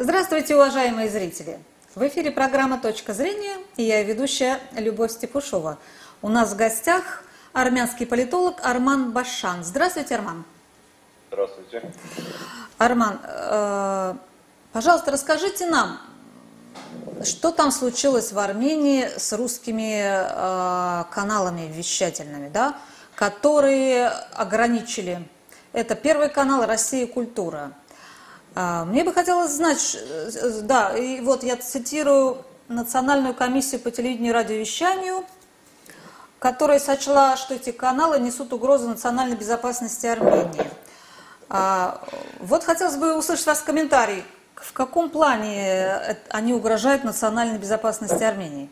Здравствуйте, уважаемые зрители! В эфире программа «Точка зрения» и я ведущая Любовь Степушова. У нас в гостях армянский политолог Арман Башан. Здравствуйте, Арман! Здравствуйте! Арман, пожалуйста, расскажите нам, что там случилось в Армении с русскими каналами вещательными, да, которые ограничили. Это Первый канал «Россия и культура». Мне бы хотелось знать, да, и вот я цитирую Национальную комиссию по телевидению и радиовещанию, которая сочла, что эти каналы несут угрозу национальной безопасности Армении. Вот хотелось бы услышать ваш комментарий, в каком плане они угрожают национальной безопасности Армении?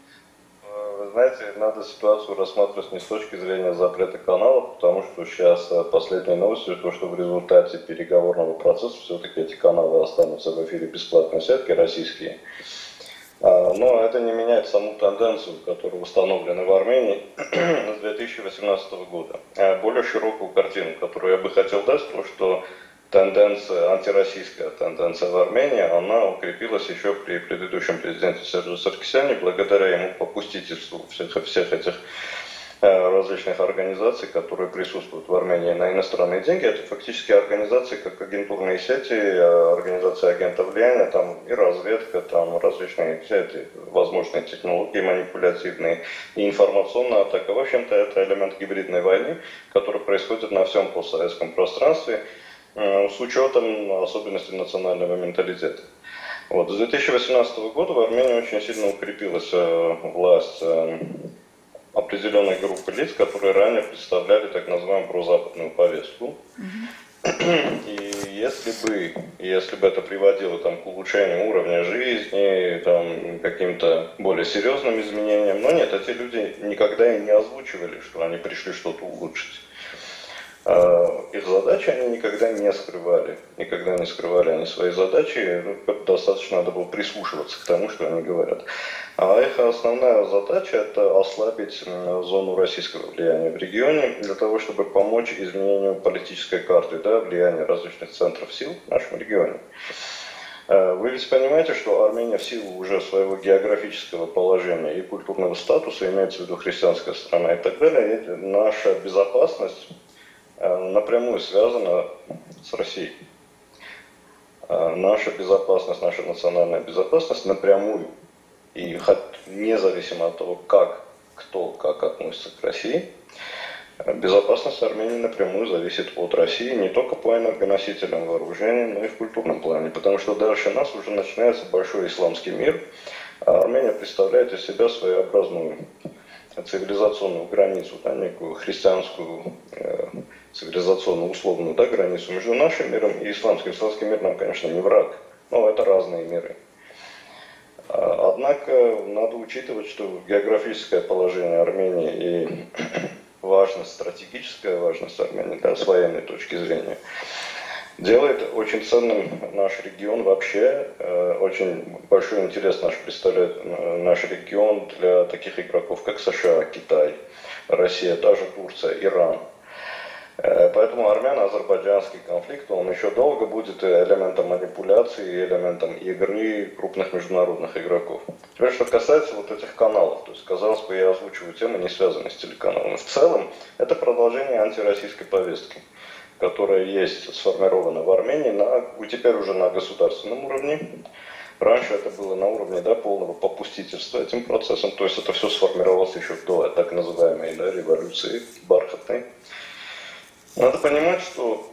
Вы знаете, надо ситуацию рассматривать не с точки зрения запрета каналов, потому что сейчас последние новости, то, что в результате переговорного процесса все-таки эти каналы останутся в эфире бесплатной сетки российские. Но это не меняет саму тенденцию, которая установлена в Армении с 2018 года. Более широкую картину, которую я бы хотел дать, то что тенденция, антироссийская тенденция в Армении, она укрепилась еще при предыдущем президенте Серже Саркисяне, благодаря ему попустительству всех этих различных организаций, которые присутствуют в Армении на иностранные деньги. Это фактически организации, как агентурные сети, организации агентов влияния, там и разведка, там различные все эти возможные технологии манипулятивные, и информационная атака. В общем-то, это элемент гибридной войны, который происходит на всем постсоветском пространстве, с учетом особенностей национального менталитета. Вот. С 2018 года в Армении очень сильно укрепилась власть определенной группы лиц, которые ранее представляли так называемую прозападную повестку. И если бы это приводило там, к улучшению уровня жизни, там, каким-то более серьезным изменениям, но нет, эти люди никогда и не озвучивали, что они пришли что-то улучшить. Их задачи они никогда не скрывали они свои задачи, достаточно надо было прислушиваться к тому, что они говорят. А их основная задача – это ослабить зону российского влияния в регионе для того, чтобы помочь изменению политической карты, да, влияния различных центров сил в нашем регионе. Вы ведь понимаете, что Армения в силу уже своего географического положения и культурного статуса, имеется в виду христианская страна и так далее, наша безопасность напрямую связана с Россией. Наша безопасность, наша национальная безопасность напрямую, и независимо от того, как, кто, как относится к России, безопасность Армении напрямую зависит от России не только по энергоносителям вооружения, но и в культурном плане, потому что дальше нас уже начинается большой исламский мир, а Армения представляет из себя своеобразную цивилизационную границу, да, некую христианскую цивилизационную условную, да, границу между нашим миром и исламским. Исламский мир нам, конечно, не враг, но это разные миры. Однако надо учитывать, что географическое положение Армении и важность, стратегическая важность Армении, да, с военной точки зрения, делает очень ценным наш регион вообще, очень большой интерес наш представляет наш регион для таких игроков, как США, Китай, Россия, даже Турция, Иран. Поэтому армяно-азербайджанский конфликт, он еще долго будет элементом манипуляции, элементом игры крупных международных игроков. Теперь, что касается вот этих каналов, то есть, казалось бы, я озвучиваю тему, не связанную с телеканалами. В целом, это продолжение антироссийской повестки, которая есть сформирована в Армении, теперь уже на государственном уровне. Раньше это было на уровне, да, полного попустительства этим процессом, то есть это все сформировалось еще до так называемой, да, революции бархатной. Надо понимать, что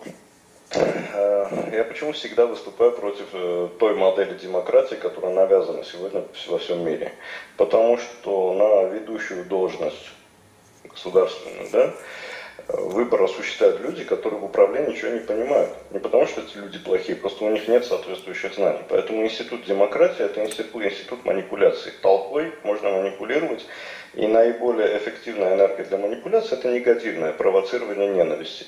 я почему всегда выступаю против той модели демократии, которая навязана сегодня во всем мире. Потому что на ведущую должность государственную, да, выбор осуществляют люди, которые в управлении ничего не понимают. Не потому, что эти люди плохие, просто у них нет соответствующих знаний. Поэтому институт демократии – это институт манипуляции. Толпой можно манипулировать, и наиболее эффективная энергия для манипуляции – это негативное провоцирование ненависти.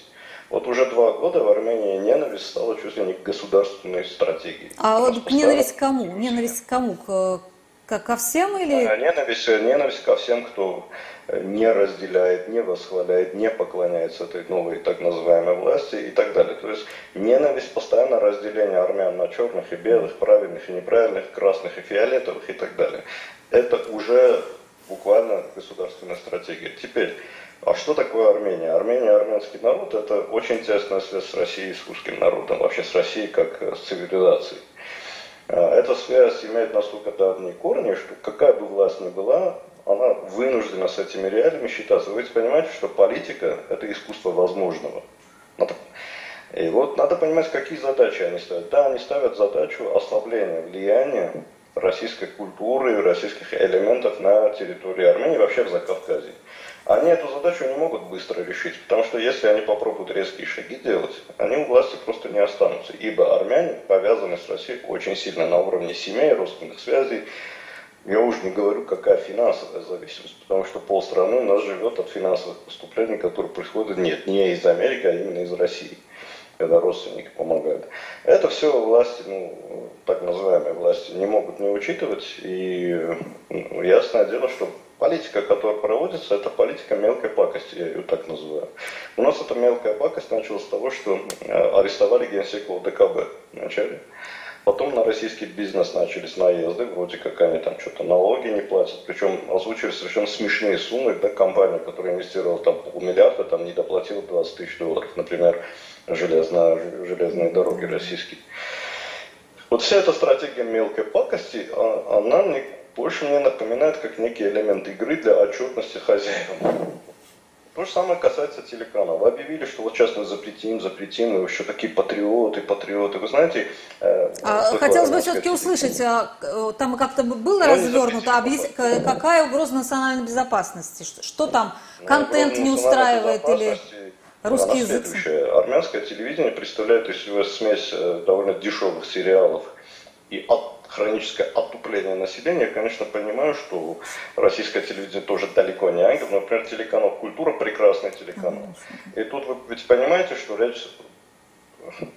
Вот уже 2 года в Армении ненависть стала чуть ли не государственной стратегией. А вот ненависть к кому? Ненависть к кому? Ко всем или... Да, ненависть ко всем, кто не разделяет, не восхваляет, не поклоняется этой новой так называемой власти и так далее. То есть ненависть постоянно, разделение армян на черных и белых, правильных и неправильных, красных и фиолетовых и так далее. Это уже буквально государственная стратегия. Теперь, а что такое Армения? Армения, армянский народ, это очень тесная связь с Россией, с русским народом, вообще с Россией как с цивилизацией. Эта связь имеет настолько давние корни, что какая бы власть ни была, она вынуждена с этими реалиями считаться. Вы ведь понимаете, что политика – это искусство возможного. И вот надо понимать, какие задачи они ставят. Да, они ставят задачу ослабления влияния российской культуры, российских элементов на территории Армении, вообще в Закавказье. Они эту задачу не могут быстро решить, потому что если они попробуют резкие шаги делать, они у власти просто не останутся, ибо армяне повязаны с Россией очень сильно на уровне семей, родственных связей. Я уж не говорю, какая финансовая зависимость, потому что полстраны у нас живет от финансовых поступлений, которые происходят не из Америки, а именно из России, когда родственники помогают. Это все власти, так называемые власти, не могут не учитывать. И ясное дело, что политика, которая проводится, это политика мелкой пакости, я ее так называю. У нас эта мелкая пакость началась с того, что арестовали генсека ОДКБ вначале. Потом на российский бизнес начались наезды, вроде как они там что-то налоги не платят. Причем озвучили совершенно смешные суммы. Да, компания, которая инвестировала там полмиллиарда, там не доплатила $20 000, например, железные дороги российские. Вот вся эта стратегия мелкой пакости, она больше мне напоминает как некий элемент игры для отчетности хозяевам. То же самое касается телеканалов. Вы объявили, что вот сейчас мы запретим, и вы еще такие патриоты. Вы знаете... хотелось бы все-таки услышать, там как-то было развернуто, какая угроза национальной безопасности? Что там? Контент не устраивает или... Русский язык. Армянское телевидение представляет из себя смесь довольно дешевых сериалов и хроническое отупление населения. Я, конечно, понимаю, что российское телевидение тоже далеко не ангел. Например, телеканал «Культура» – прекрасный телеканал. И тут вы ведь понимаете, что речь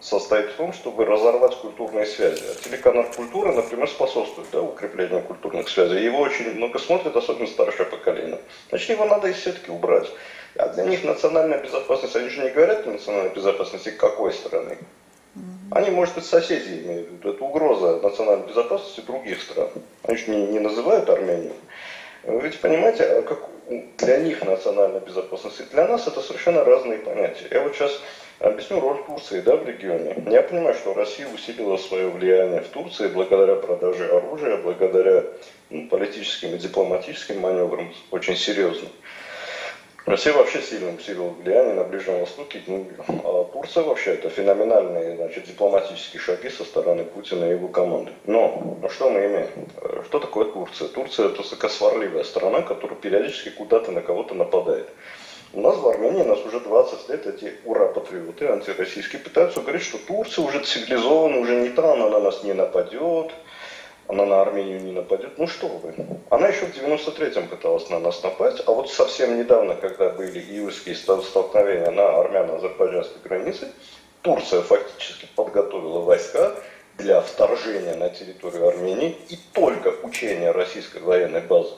состоит в том, чтобы разорвать культурные связи. А телеканал «Культура», например, способствует укреплению культурных связей. Его очень много смотрят, особенно старшее поколение. Значит, его надо из сетки убрать. А для них национальная безопасность, они же не говорят о национальной безопасности какой страны. Они, может быть, соседи имеют в виду. Это угроза национальной безопасности других стран. Они же не называют Армению. Вы ведь понимаете, как для них национальная безопасность и для нас это совершенно разные понятия. Я вот сейчас объясню роль Турции в регионе. Я понимаю, что Россия усилила свое влияние в Турции благодаря продаже оружия, благодаря политическим и дипломатическим маневрам очень серьезным. Россия вообще сильно усилила влияние на Ближнем Востоке, а Турция вообще это феноменальные дипломатические шаги со стороны Путина и его команды. Но что мы имеем? Что такое Турция? Турция это сварливая страна, которая периодически куда-то на кого-то нападает. У нас в Армении уже 20 лет эти ура-патриоты антироссийские пытаются говорить, что Турция уже цивилизована, уже не та, она на нас не нападет. Она на Армению не нападет. Ну что вы. Она еще в 93-м пыталась на нас напасть. А вот совсем недавно, когда были июльские столкновения на армяно-азербайджанской границе, Турция фактически подготовила войска для вторжения на территорию Армении. И только учение российской военной базы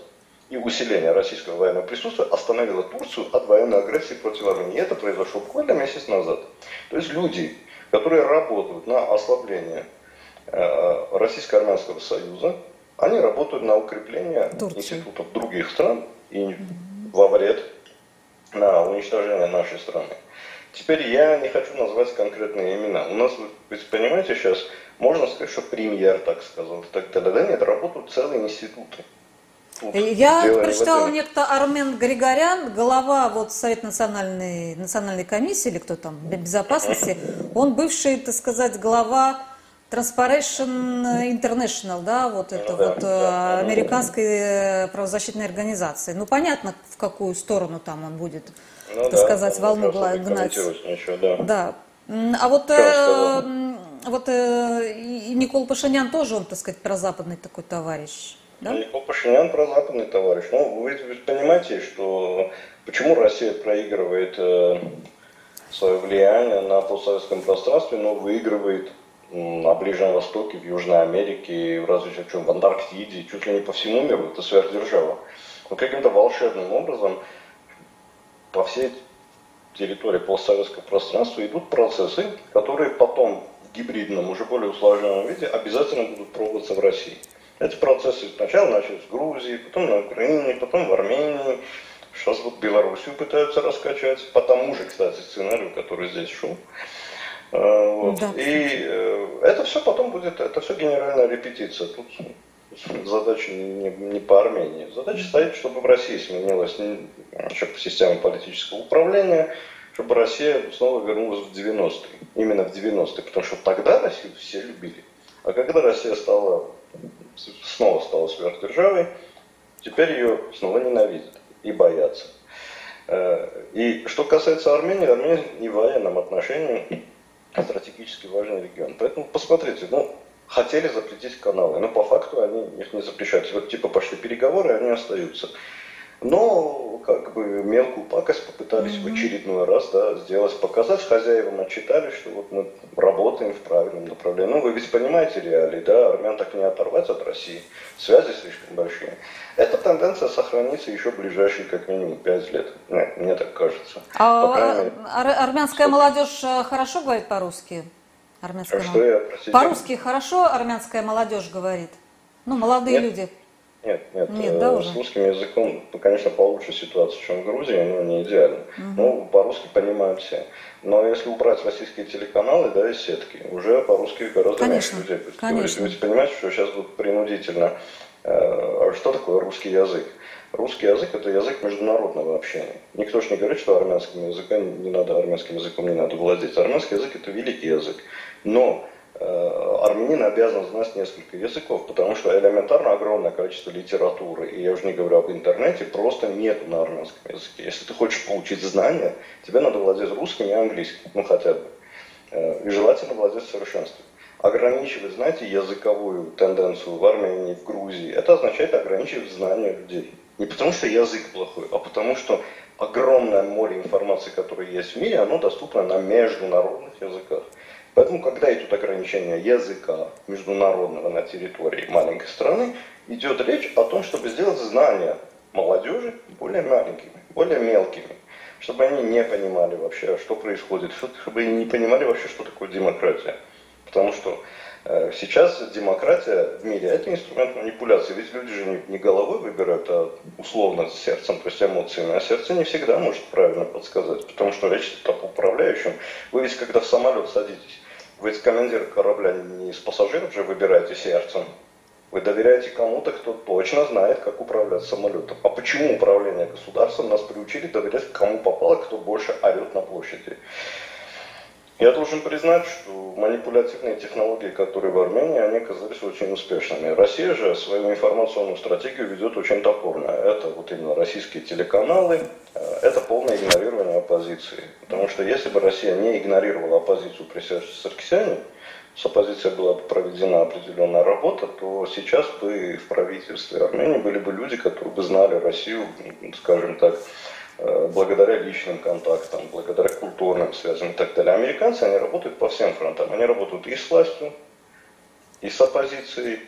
и усиление российского военного присутствия остановило Турцию от военной агрессии против Армении. И это произошло буквально месяц назад. То есть люди, которые работают на ослабление Российско-Армянского союза, они работают на укрепление институтов других стран и во вред на уничтожение нашей страны. Теперь я не хочу назвать конкретные имена. У нас, вы понимаете, сейчас можно сказать, что премьер так сказал, так далее. Да нет, работают целые институты. Тут я прочитала некто Армен Григорян, глава Совета национальной комиссии, или кто там, безопасности, он бывший, так сказать, глава Транспарешн Интернешнл, американской правозащитной организации. Понятно, в какую сторону там он будет, волну гнать. А Никол Пашинян тоже, он, прозападный такой товарищ. Да? Никол Пашинян прозападный товарищ. Вы понимаете, что почему Россия проигрывает свое влияние на постсоветском пространстве, но выигрывает на Ближнем Востоке, в Южной Америке, в развитии, в Антарктиде, чуть ли не по всему миру, это сверхдержава. Но каким-то волшебным образом по всей территории постсоветского пространства идут процессы, которые потом в гибридном, уже более усложненном виде обязательно будут пробоваться в России. Эти процессы сначала начались в Грузии, потом на Украине, потом в Армении. Сейчас вот Белоруссию пытаются раскачать, по тому же, кстати, сценарию, который здесь шел. Вот. Да. И это все потом будет, это все генеральная репетиция. Тут задача не по Армении. Задача стоит, чтобы в России сменилась система политического управления, чтобы Россия снова вернулась в 90-е. Именно в 90-е, потому что тогда Россию все любили. А когда Россия снова стала сверхдержавой, теперь ее снова ненавидят и боятся. И что касается Армении, Армения не в военном отношении, а стратегически важный регион. Поэтому посмотрите, хотели запретить каналы, но по факту они их не запрещают. Вот пошли переговоры, они остаются. Но мелкую пакость попытались в очередной раз сделать, показать. Хозяевам отчитали, что вот мы работаем в правильном направлении. Вы ведь понимаете реалии, армян так не оторвать от России. Связи слишком большие. Эта тенденция сохранится еще в ближайшие как минимум 5 лет. Нет, мне так кажется. Армянская молодежь хорошо говорит по-русски? По-русски хорошо армянская молодежь говорит? Молодые люди. Нет, с русским языком, конечно, получше ситуация, чем в Грузии, но не идеально. По-русски понимают все. Но если убрать российские телеканалы, из сетки, уже по-русски гораздо меньше людей. Конечно. Вы понимаете, что сейчас будет принудительно. Что такое русский язык? Русский язык – это язык международного общения. Никто же не говорит, что армянским языком не надо владеть. Армянский язык – это великий язык. Но армянин обязан знать несколько языков, потому что элементарно огромное количество литературы, и я уже не говорю об интернете, просто нет на армянском языке. Если ты хочешь получить знания, тебе надо владеть русским и английским, хотя бы. И желательно владеть в совершенстве. Ограничивать, языковую тенденцию в Армении, в Грузии, это означает ограничивать знания людей. Не потому что язык плохой, а потому что огромное море информации, которое есть в мире, оно доступно на международных языках. Поэтому, когда идут ограничения языка международного на территории маленькой страны, идет речь о том, чтобы сделать знания молодежи более маленькими, более мелкими, чтобы они не понимали вообще, что происходит, чтобы они не понимали вообще, что такое демократия. Потому что сейчас демократия в мире – это инструмент манипуляции, ведь люди же не головой выбирают, а условно сердцем, то есть эмоциями, а сердце не всегда может правильно подсказать, потому что речь идет об управляющем. Вы ведь когда в самолет садитесь, вы ведь командир корабля не из пассажиров же выбираете сердцем, вы доверяете кому-то, кто точно знает, как управлять самолетом. А почему управление государством нас приучили доверять кому попало, кто больше орет на площади? Я должен признать, что манипулятивные технологии, которые в Армении, они оказались очень успешными. Россия же свою информационную стратегию ведет очень топорно. Это именно российские телеканалы, это полное игнорирование оппозиции. Потому что если бы Россия не игнорировала оппозицию при Серже Саркисяне, с оппозицией была бы проведена определенная работа, то сейчас бы в правительстве Армении были бы люди, которые бы знали Россию, скажем так, благодаря личным контактам, благодаря культурным связям и так далее. Американцы, они работают по всем фронтам. Они работают и с властью, и с оппозицией,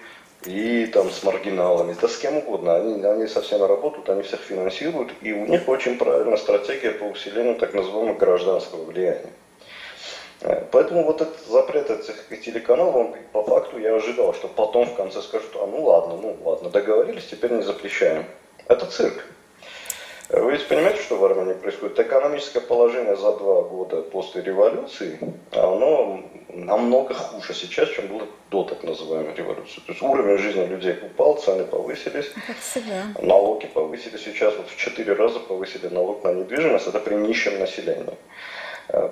и с маргиналами, да с кем угодно. Они со всеми работают, они всех финансируют, и у них очень правильная стратегия по усилению так называемого гражданского влияния. Поэтому этот запрет этих телеканалов, он по факту я ожидал, что потом в конце скажут, ладно, договорились, теперь не запрещаем. Это цирк. Вы ведь понимаете, что в Армении происходит? Экономическое положение за 2 года после революции, оно намного хуже сейчас, чем было до так называемой революции. То есть уровень жизни людей упал, цены повысились, налоги повысились. Сейчас в 4 раза повысили налог на недвижимость, это при нищем населении.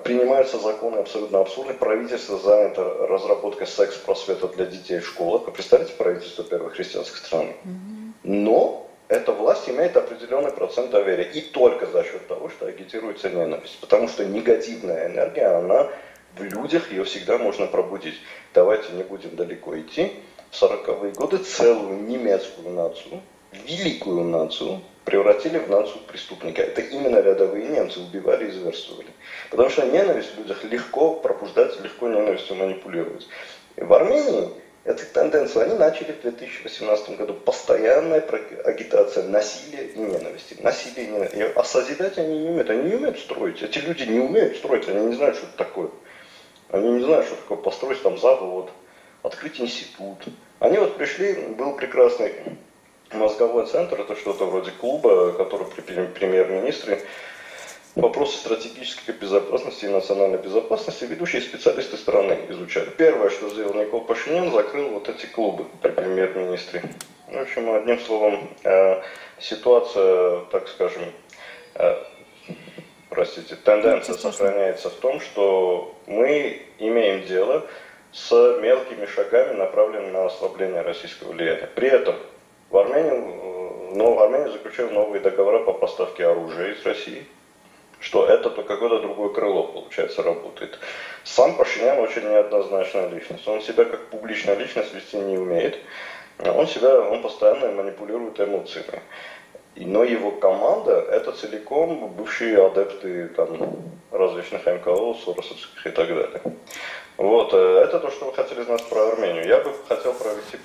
Принимаются законы абсолютно абсурдные. Правительство занято разработкой секс-просвета для детей в школах. Вы представляете, правительство первой христианской страны. Но эта власть имеет определенный процент доверия. И только за счет того, что агитируется ненависть. Потому что негативная энергия, она в людях, ее всегда можно пробудить. Давайте не будем далеко идти. В 40-е годы целую немецкую нацию, великую нацию, превратили в нацию преступника. Это именно рядовые немцы убивали и зверствовали. Потому что ненависть в людях легко пробуждать, легко ненавистью манипулировать. В Армении эту тенденцию они начали в 2018 году. Постоянная агитация насилия и ненависти. Насилие и ненависть. А созидать они не умеют. Они не умеют строить. Эти люди не умеют строить. Они не знают, что это такое. Они не знают, что такое построить там завод, открыть институт. Они вот пришли, был прекрасный мозговой центр, это что-то вроде клуба, который при премьер-министре. Вопросы стратегической безопасности и национальной безопасности ведущие специалисты страны изучали. Первое, что сделал Никол Пашинян, закрыл вот эти клубы при премьер-министре. В общем, одним словом, ситуация, так скажем, тенденция сохраняется в том, что мы имеем дело с мелкими шагами, направленными на ослабление российского влияния. При этом Армения заключила новые договора по поставке оружия из России. Что это то какое-то другое крыло, получается, работает. Сам Пашинян очень неоднозначная личность. Он себя как публичная личность вести не умеет. Он постоянно манипулирует эмоциями. Но его команда – это целиком бывшие адепты там, различных НКО, соросовских и так далее. Вот, это то, что вы хотели знать про Армению. Я бы хотел провести...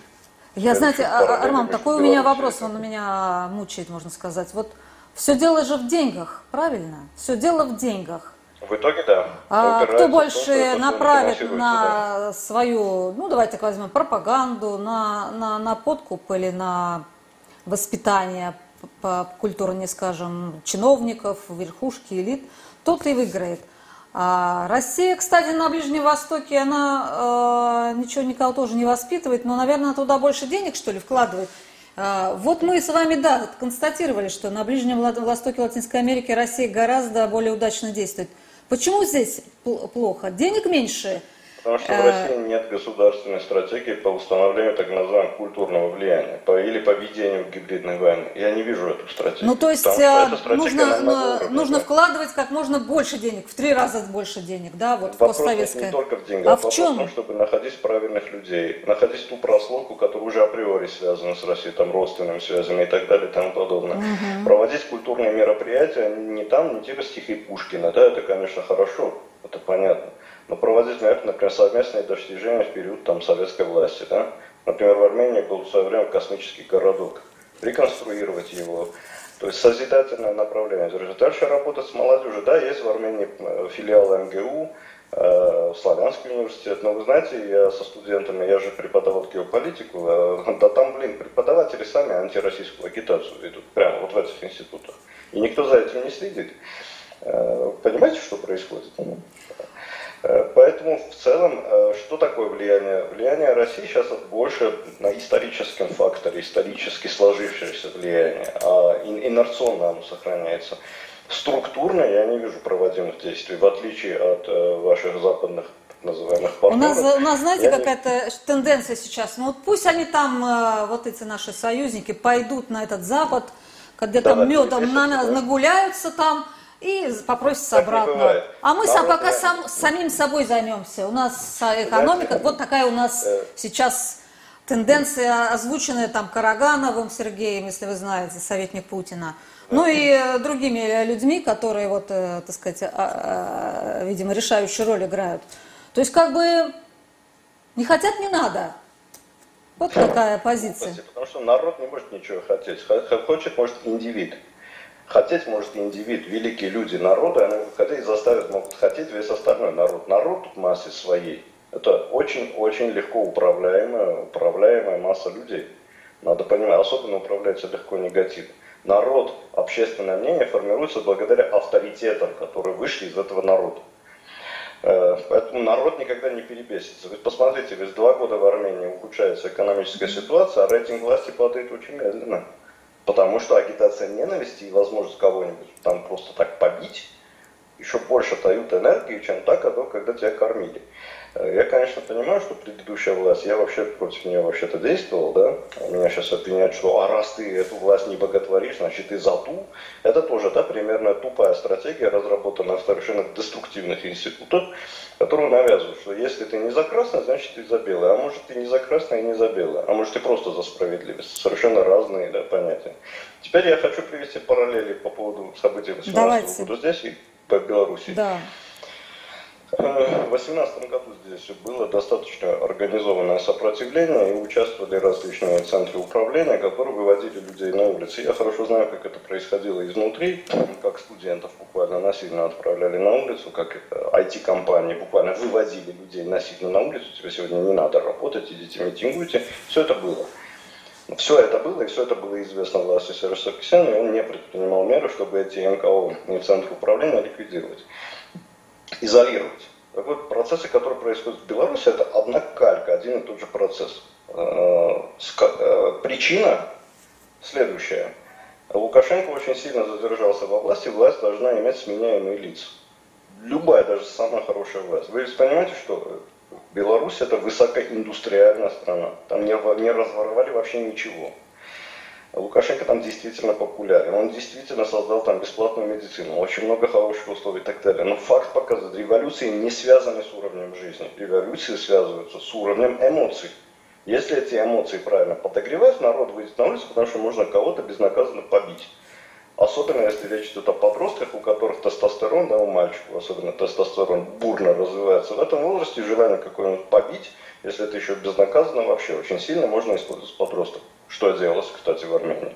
Я, знаете, Арман, такой у меня вопрос, он меня мучает, можно сказать. Вот. Все дело же в деньгах, правильно? Все дело в деньгах. В итоге, да. Кто больше направит на свою, ну давайте так возьмем, пропаганду, на подкуп или на воспитание по культурне, скажем, чиновников, верхушки, элит, тот и выиграет. А Россия, кстати, на Ближнем Востоке, она ничего никого тоже не воспитывает, но, наверное, туда больше денег, что ли, вкладывает. Вот мы с вами, да, констатировали, что на Ближнем Востоке Латинской Америки Россия гораздо более удачно действует. Почему здесь плохо? Денег меньше? Потому что в России нет государственной стратегии по установлению так называемого культурного влияния или по ведению гибридной войны. Я не вижу эту стратегию. Ну, то есть нужно вкладывать как можно больше денег, в 3 раза больше денег, да, вот в постсоветское. Вопрос не только в деньгах, а в чем? В том, чтобы находить правильных людей, находить ту прослойку, которая уже априори связана с Россией, там, родственными связями и так далее и тому подобное. Угу. Проводить культурные мероприятия не типа стихи Пушкина, да, это, конечно, хорошо, это понятно. Но проводить, например, совместные достижения в период там, советской власти. Да? Например, в Армении был в свое время космический городок. Реконструировать его. То есть созидательное направление. Дальше работать с молодежью. Да, есть в Армении филиал МГУ, Славянский университет. Но вы знаете, я со студентами, я же преподавал геополитику. Да там, преподаватели сами антироссийскую агитацию ведут. Прямо вот в этих институтах. И никто за этим не следит. Понимаете, что происходит? Поэтому, в целом, что такое влияние? Влияние России сейчас больше на историческом факторе, исторически сложившееся влияние, а инерционно оно сохраняется. Структурно я не вижу проводимых действий, в отличие от ваших западных, так называемых, партнеров. У нас знаете, какая-то тенденция сейчас, ну вот пусть они там, вот эти наши союзники, пойдут на этот Запад, когда там медом нагуляются там, и попросится обратно. А мы пока самим собой займемся. У нас экономика, вот такая у нас сейчас тенденция, озвученная там Карагановым Сергеем, если вы знаете, советник Путина. Ну и другими людьми, которые, вот, так сказать, видимо, решающую роль играют. То есть как бы не хотят, не надо. Вот такая позиция. Потому что народ не может ничего хотеть. Хочет, может, индивид. Хотеть может индивид, великие люди народа, они хотят и заставят, могут хотеть весь остальной народ. Народ в массе своей. Это очень-очень легко управляемая масса людей. Надо понимать, особенно управляется легко негативно. Народ, общественное мнение формируется благодаря авторитетам, которые вышли из этого народа. Поэтому народ никогда не перебесится. Ведь посмотрите, ведь 2 года в Армении ухудшается экономическая ситуация, а рейтинг власти падает очень медленно. Потому что агитация ненависти и возможность кого-нибудь там просто так побить, еще больше дают энергии, чем та, когда тебя кормили. Я, конечно, понимаю, что предыдущая власть, я вообще против нее вообще-то действовал, да, меня сейчас обвиняют, что раз ты эту власть не боготворишь, значит ты за ту. Это тоже, да, примерно тупая стратегия, разработанная в совершенно деструктивных институтах, которую навязывают, что если ты не за красное, значит ты за белое, а может ты не за красное и не за белое, а может ты просто за справедливость. Совершенно разные, да, понятия. Теперь я хочу привести параллели по поводу событий 18 года здесь и по Беларуси. Да. В 2018 году здесь было достаточно организованное сопротивление, и участвовали различные центры управления, которые выводили людей на улицы. Я хорошо знаю, как это происходило изнутри, как студентов буквально насильно отправляли на улицу, как IT-компании буквально выводили людей насильно на улицу, тебе сегодня не надо работать, идите митингуйте. Все это было. Все это было, и все это было известно власти Серже Саркисяна, и он не предпринимал меры, чтобы эти НКО и центры управления ликвидировать, изолировать. Так вот, процессы, которые происходят в Беларуси, это одна калька, один и тот же процесс. Причина следующая. Лукашенко очень сильно задержался во власти, власть должна иметь сменяемые лица. Любая, даже самая хорошая власть. Вы понимаете, что Беларусь — это высокоиндустриальная страна. Там не разворовали вообще ничего. Лукашенко там действительно популярен, он действительно создал там бесплатную медицину, очень много хороших условий и так далее. Но факт показывает, революции не связаны с уровнем жизни, революции связываются с уровнем эмоций. Если эти эмоции правильно подогревать, народ выйдет на улицу, потому что можно кого-то безнаказанно побить. Особенно если речь идет о подростках, у которых тестостерон, да, у мальчиков особенно тестостерон бурно развивается в этом возрасте, желание какое-нибудь побить, если это еще безнаказанно, вообще очень сильно можно использовать подростков. Что делалось, кстати, в Армении.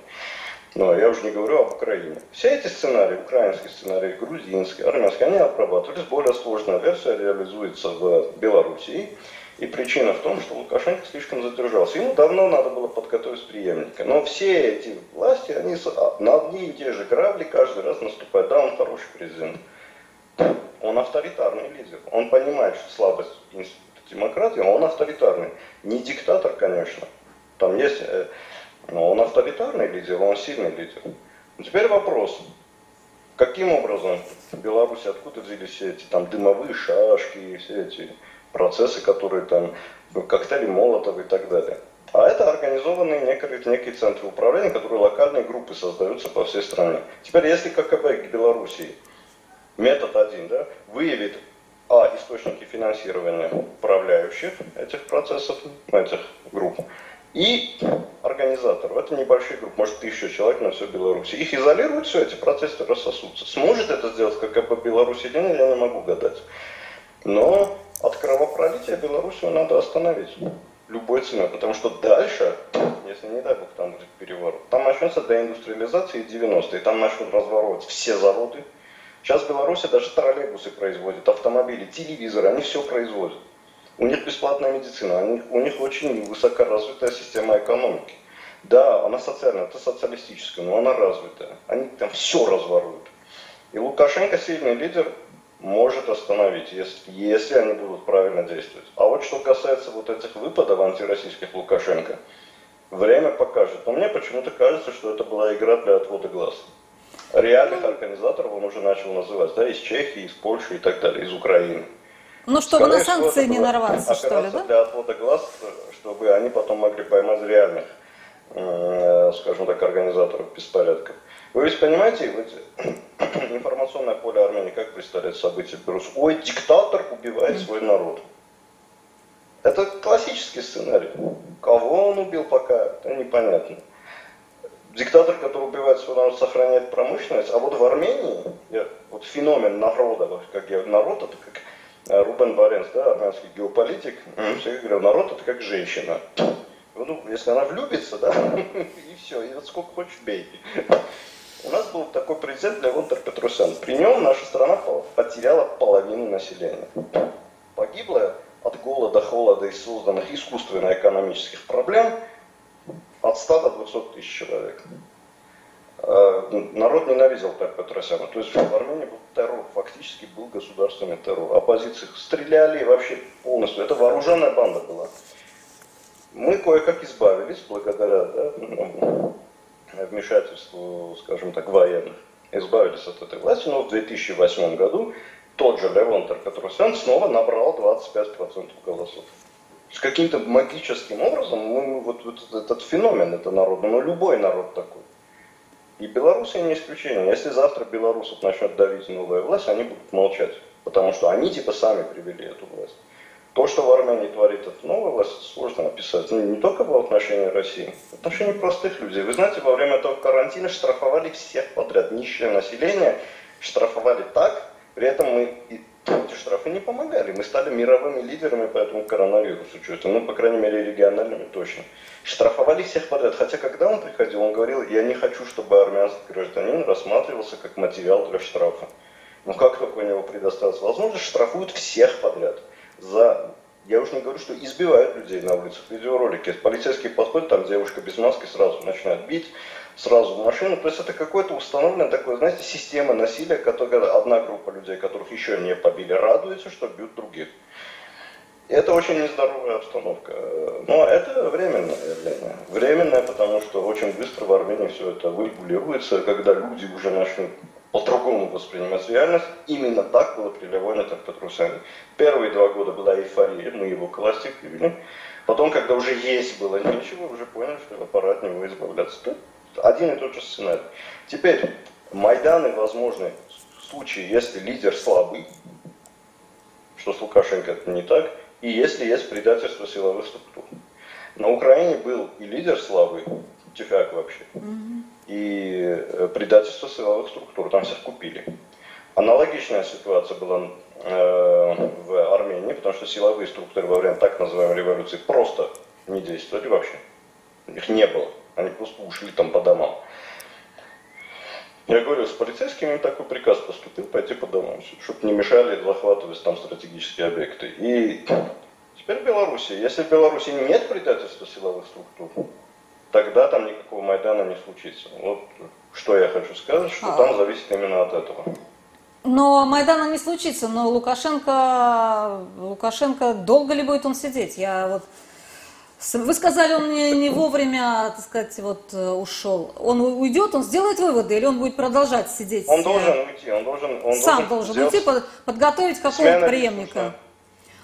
Но я уже не говорю об Украине. Все эти сценарии, украинский сценарий, грузинский, армянский, они обрабатывались. Более сложная версия реализуется в Белоруссии. И причина в том, что Лукашенко слишком задержался. Ему давно надо было подготовить преемника. Но все эти власти, они на одни и те же грабли каждый раз наступают. Да, он хороший президент. Он авторитарный лидер. Он понимает, что слабость института демократии, но он авторитарный. Не диктатор, конечно. Там есть, но он авторитарный лидер, он сильный лидер. Но теперь вопрос, каким образом в Беларуси, откуда взялись все эти там дымовые шашки, все эти процессы, которые там, коктейли Молотова и так далее. А это организованные некие центры управления, которые локальные группы создаются по всей стране. Теперь, если ККБ Беларуси, метод один, да, выявит источники финансирования управляющих этих процессов, этих групп, и организаторов, это небольшие группы, может 1000 человек на всю Беларусь. Их изолируют, все эти процессы рассосутся. Сможет это сделать ККБ Беларуси или нет, я не могу гадать. Но от кровопролития Белоруссию надо остановить любой ценой, потому что дальше, если не дай бог там будет переворот, там начнется деиндустриализация и 90-е, там начнут разворовывать все заводы. Сейчас Беларусь даже троллейбусы производит, автомобили, телевизоры, они все производят. У них бесплатная медицина, у них очень высокоразвитая система экономики. Да, она социальная, это социалистическая, но она развитая. Они там все разворуют. И Лукашенко, сильный лидер, может остановить, если они будут правильно действовать. А вот что касается вот этих выпадов антироссийских Лукашенко, время покажет. Но мне почему-то кажется, что это была игра для отвода глаз. Реальных организаторов он уже начал называть, да, из Чехии, из Польши и так далее, из Украины. Ну, чтобы скорее на санкции не нарваться, что ли, да? Для отвода глаз, чтобы они потом могли поймать реальных, скажем так, организаторов беспорядков. Вы ведь понимаете, информационное поле Армении как представляет события в Беларуси? Ой, диктатор убивает свой народ. Это классический сценарий. Кого он убил пока, это непонятно. Диктатор, который убивает свой народ, сохраняет промышленность. А вот в Армении, вот феномен народа, как я, народ это как... Рубен Боренс, да, армянский геополитик, всегда говорил, народ это как женщина. Ну, если она влюбится, да, и все, и вот сколько хочешь бей. У нас был такой президент Левон Тер-Петросян. При нем наша страна потеряла половину населения. Погибло от голода, холода и созданных искусственно-экономических проблем от 100 до 200 тысяч человек. Народ ненавидел Тер-Петросяна, то есть в Армении был террор, фактически был государственный террор. Оппозициях стреляли вообще полностью, это вооруженная банда была. Мы кое-как избавились, благодаря вмешательству, скажем так, военных, избавились от этой власти, но в 2008 году тот же Левон Тер-Петросян снова набрал 25% голосов. С каким-то магическим образом мы, вот этот феномен, это народ, но любой народ такой. И белорусы не исключение. Если завтра белорусов начнет давить новая власть, они будут молчать. Потому что они типа сами привели эту власть. То, что в Армении творит эта новая власть, сложно описать. Ну, не только в отношении России, в отношении простых людей. Вы знаете, во время этого карантина штрафовали всех подряд. Нищее население штрафовали так, при этом мы штрафы не помогали. Мы стали мировыми лидерами по этому коронавирусу, чувствую. Ну, по крайней мере, региональными точно. Штрафовали всех подряд. Хотя, когда он приходил, он говорил, я не хочу, чтобы армянский гражданин рассматривался как материал для штрафа. Но как только у него предоставится возможность, штрафуют всех подряд. За... Я уж не говорю, что избивают людей на улицах, видеоролики. Полицейские подходят, там девушка без маски сразу начинает бить, сразу в машину. То есть это какое-то установленное такое, знаете, система насилия, которая одна группа людей, которых еще не побили, радуется, что бьют других. Это очень нездоровая обстановка. Но это временное явление. Временное, потому что очень быстро в Армении все это вырегулируется, когда люди уже начнут по-другому воспринимать реальность. Именно так было при Левоне Тер-Петросяне. Первые 2 года была эйфория, мы его классиквили. Потом, когда уже есть было нечего, уже поняли, что пора от него избавляться. Тут один и тот же сценарий. Теперь Майданы возможны в случае, если лидер слабый, что с Лукашенко это не так, и если есть предательство силовых структур. На Украине был и лидер слабый, Тифяк вообще, и предательство силовых структур, там всех купили. Аналогичная ситуация была в Армении, потому что силовые структуры во время так называемой революции просто не действовали вообще. Их не было, они просто ушли там по домам. Я говорю, с полицейскими такой приказ поступил, пойти по домам, чтобы не мешали захватывать там стратегические объекты. И теперь Беларусь. Если в Беларуси нет предательства силовых структур, тогда там никакого Майдана не случится. Вот что я хочу сказать, что там зависит именно от этого. Но Майдана не случится, но Лукашенко долго ли будет он сидеть? Вы сказали, он не вовремя, так сказать, вот ушел. Он уйдет, он сделает выводы, или он будет продолжать сидеть? Он должен уйти, он должен уйти, подготовить какого-то преемника.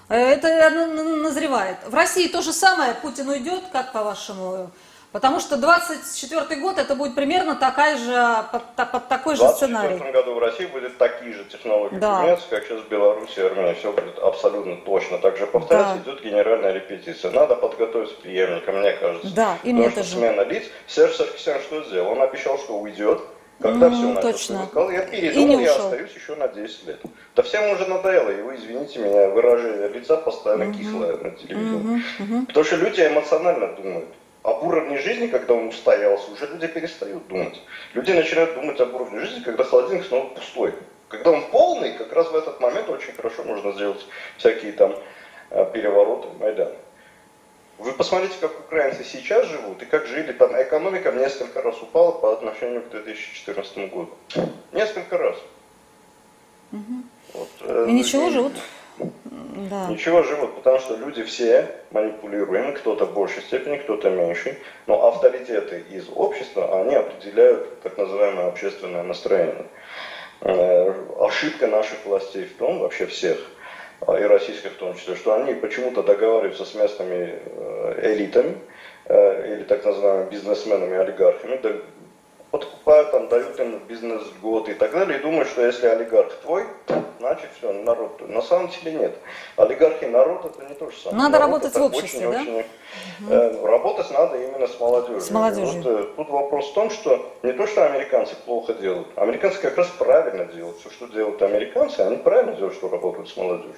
Это назревает. В России то же самое, Путин уйдет, как по-вашему? Потому что 24-й год это будет примерно такая же, под такой же сценарий. В 24-м году в России будут такие же технологии, как сейчас в Беларуси, Армении. Все будет абсолютно точно так же повторяться. Идет генеральная репетиция. Надо подготовить преемника, мне кажется. Да, и мне тоже. Смена лиц. Серже Саркисян что сделал? Он обещал, что уйдет. Когда все началось, сказал, я передумал, я остаюсь еще на 10 лет. Да всем уже надоело, его, извините меня, выражение лица постоянно кислое на телевидении. Потому что люди эмоционально думают. Об уровне жизни, когда он устоялся, уже люди перестают думать. Люди начинают думать об уровне жизни, когда холодильник снова пустой. Когда он полный, как раз в этот момент очень хорошо можно сделать всякие там перевороты, майданы. Вы посмотрите, как украинцы сейчас живут и как жили. Там экономика в несколько раз упала по отношению к 2014 году. Несколько раз. Вот, и ничего, живут. Ничего живут, потому что люди все манипулируемы, кто-то в большей степени, кто-то меньше, но авторитеты из общества, они определяют так называемое общественное настроение. Ошибка наших властей в том, вообще всех, и российских в том числе, что они почему-то договариваются с местными элитами, или так называемыми бизнесменами, олигархами, подкупают, там, дают им бизнес-годы и так далее, и думают, что если олигарх твой, значит все, народ твой. На самом деле нет. Олигарх и народ это не то же самое. Надо работать в обществе, работать надо именно с молодежью. Вот, тут вопрос в том, что не то, что американцы плохо делают, американцы как раз правильно делают. Все, что делают американцы, они правильно делают, что работают с молодежью.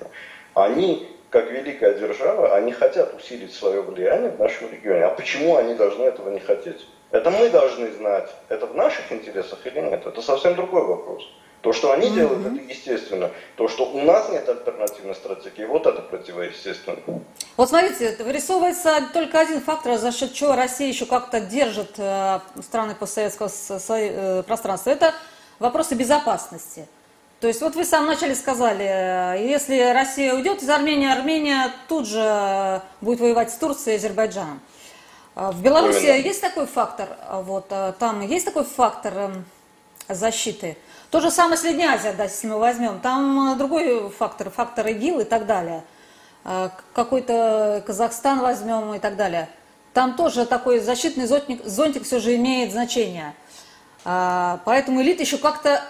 Они, как великая держава, они хотят усилить свое влияние в нашем регионе. А почему они должны этого не хотеть? Это мы должны знать, это в наших интересах или нет, это совсем другой вопрос. То, что они делают, это естественно. То, что у нас нет альтернативной стратегии, вот это противоестественно. Вот смотрите, вырисовывается только один фактор, за счет чего Россия еще как-то держит страны постсоветского пространства. Это вопросы безопасности. То есть вот вы в самом начале сказали, если Россия уйдет из Армении, Армения тут же будет воевать с Турцией и Азербайджаном. В Беларуси есть такой фактор, там есть такой фактор защиты. То же самое Средняя Азия, да, если мы возьмем, там другой фактор, фактор ИГИЛ и так далее. Какой-то Казахстан возьмем и так далее. Там тоже такой защитный зонтик все же имеет значение. Поэтому элиты еще как-то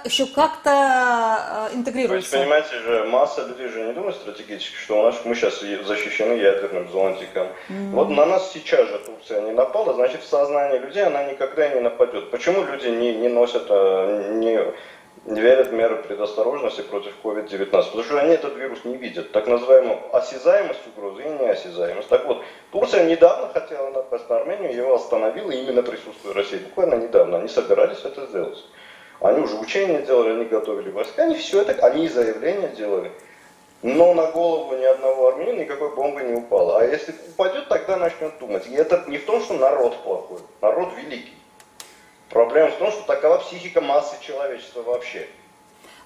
интегрируются. Вы понимаете, же масса людей же не думает стратегически, что у нас, мы сейчас защищены ядерным зонтиком. Вот на нас сейчас же Турция не напала, значит в сознании людей она никогда и не нападет. Почему люди не носят, не не верят в меры предосторожности против COVID-19, потому что они этот вирус не видят, так называемую осязаемость угрозы и неосязаемость. Так вот, Турция недавно хотела напасть на Армению, его остановила именно присутствие России, буквально недавно, они собирались это сделать. Они уже учения делали, они готовили войска, они все это, они и заявления делали. Но на голову ни одного армянина никакой бомбы не упала. А если упадет, тогда начнет думать. И это не в том, что народ плохой, народ великий. Проблема в том, что такова психика массы человечества вообще.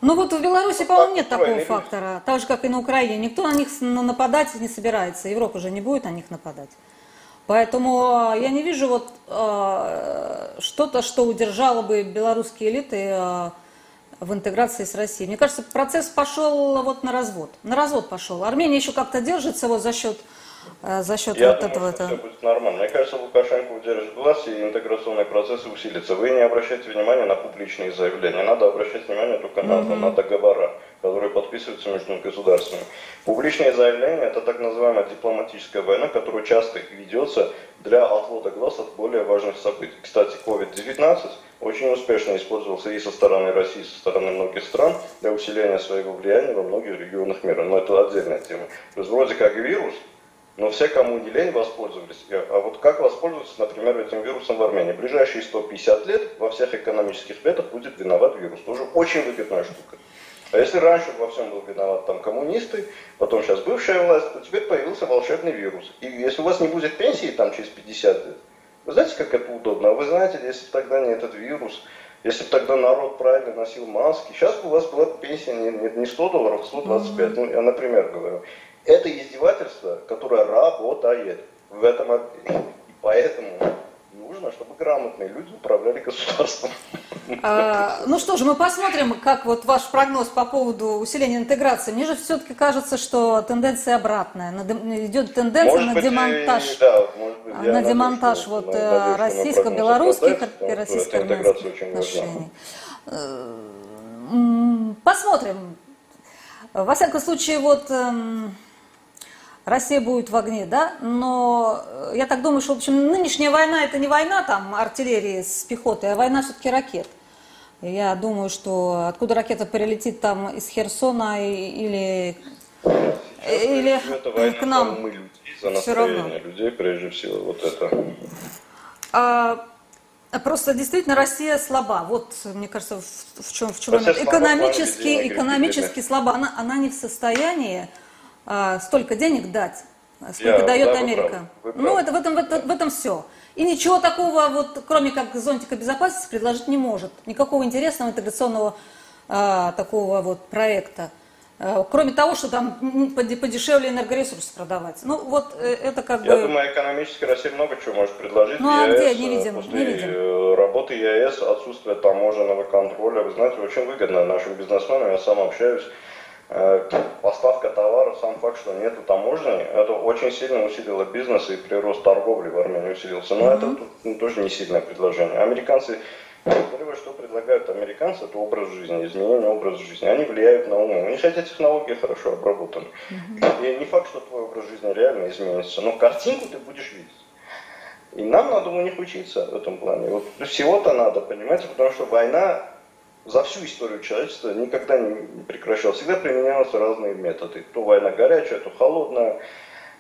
Ну вот в Беларуси, по-моему, нет такого фактора. Так же, как и на Украине. Никто на них нападать не собирается. Европа же не будет на них нападать. Поэтому я не вижу вот что-то, что удержало бы белорусские элиты в интеграции с Россией. Мне кажется, процесс пошел вот на развод. На развод пошел. Армения еще как-то держится вот за счет я вот думаю, этого. Что это... все будет нормально. Мне кажется, Лукашенко удержит власть, и интеграционные процессы усилятся. Вы не обращайте внимания на публичные заявления. Надо обращать внимание только на договора, которые подписываются между государствами. Публичные заявления — это так называемая дипломатическая война, которая часто ведется для отвода глаз от более важных событий. Кстати, COVID-19 очень успешно использовался и со стороны России, и со стороны многих стран для усиления своего влияния во многих регионах мира. Но это отдельная тема. То есть вроде как вирус, но все, кому не лень, воспользовались. А вот как воспользоваться, например, этим вирусом в Армении? В ближайшие 150 лет во всех экономических бедах будет виноват вирус. Тоже очень выгодная штука. А если раньше во всем был виноват там коммунисты, потом сейчас бывшая власть, то теперь появился волшебный вирус. И если у вас не будет пенсии там через 50 лет, вы знаете, как это удобно? А вы знаете, если бы тогда не этот вирус, если бы тогда народ правильно носил маски, сейчас бы у вас была пенсия не $100, а $125. Ну, я, например, говорю. Это издевательство, которое работает в этом отделе. И поэтому нужно, чтобы грамотные люди управляли государством. Ну что же, мы посмотрим, как вот ваш прогноз по поводу усиления интеграции. Мне же все-таки кажется, что тенденция обратная. Идет тенденция на демонтаж российско-белорусских и российско-армянских отношений. Посмотрим. Во всяком случае, вот... Россия будет в огне, да, но я так думаю, что, в общем, нынешняя война — это не война там артиллерии с пехотой, а война все-таки ракет. Я думаю, что откуда ракета прилетит там из Херсона или война, к нам, мы людей, за настроение людей прежде всего, вот это. Просто действительно Россия слаба. Вот, мне кажется, в чем она экономически слаба. Она не в состоянии столько денег дать, сколько дает Америка. Ну, это в этом все. И ничего такого, вот, кроме как зонтика безопасности, предложить не может. Никакого интересного интеграционного такого вот проекта. Кроме того, что там подешевле энергоресурсы продавать. Ну, вот это как бы... Я думаю, экономически Россия много чего может предложить. Ну, а где? Не видим. Работы ЕАЭС, отсутствие таможенного контроля. Вы знаете, очень выгодно нашим бизнесменам. Я сам общаюсь. Поставка товаров, сам факт, что нету таможни, это очень сильно усилило бизнес, и прирост торговли в Армении усилился. Но это тоже не сильное предложение. Американцы, первое, что предлагают американцы, это образ жизни, изменение образа жизни. Они влияют на умы. У них эти технологии хорошо обработаны. И не факт, что твой образ жизни реально изменится, но картинку ты будешь видеть. И нам надо у них учиться в этом плане. Вот всего-то надо, понимаете, потому что война... За всю историю человечества никогда не прекращалось. Всегда применялись разные методы. То война горячая, то холодная,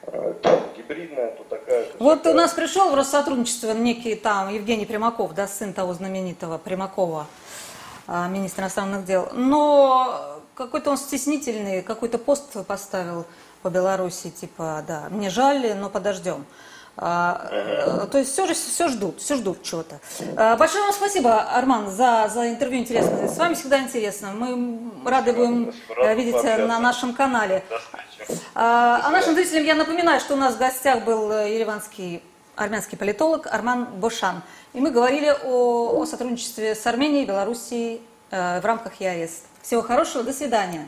то гибридная, то такая. У нас пришел в Россотрудничество некий там Евгений Примаков, да, сын того знаменитого Примакова, министра иностранных дел. Но какой-то он стеснительный, какой-то пост поставил по Беларуси, типа, да, мне жаль, но подождем. То есть все ждут чего-то. Большое вам спасибо, Арман, за интервью интересное. С вами всегда интересно. Мы рады будем видеть на нашем канале. А нашим зрителям я напоминаю, что у нас в гостях был ереванский армянский политолог Арман Башан. И мы говорили о сотрудничестве с Арменией и Белоруссией в рамках ЕАЭС. Всего хорошего, до свидания.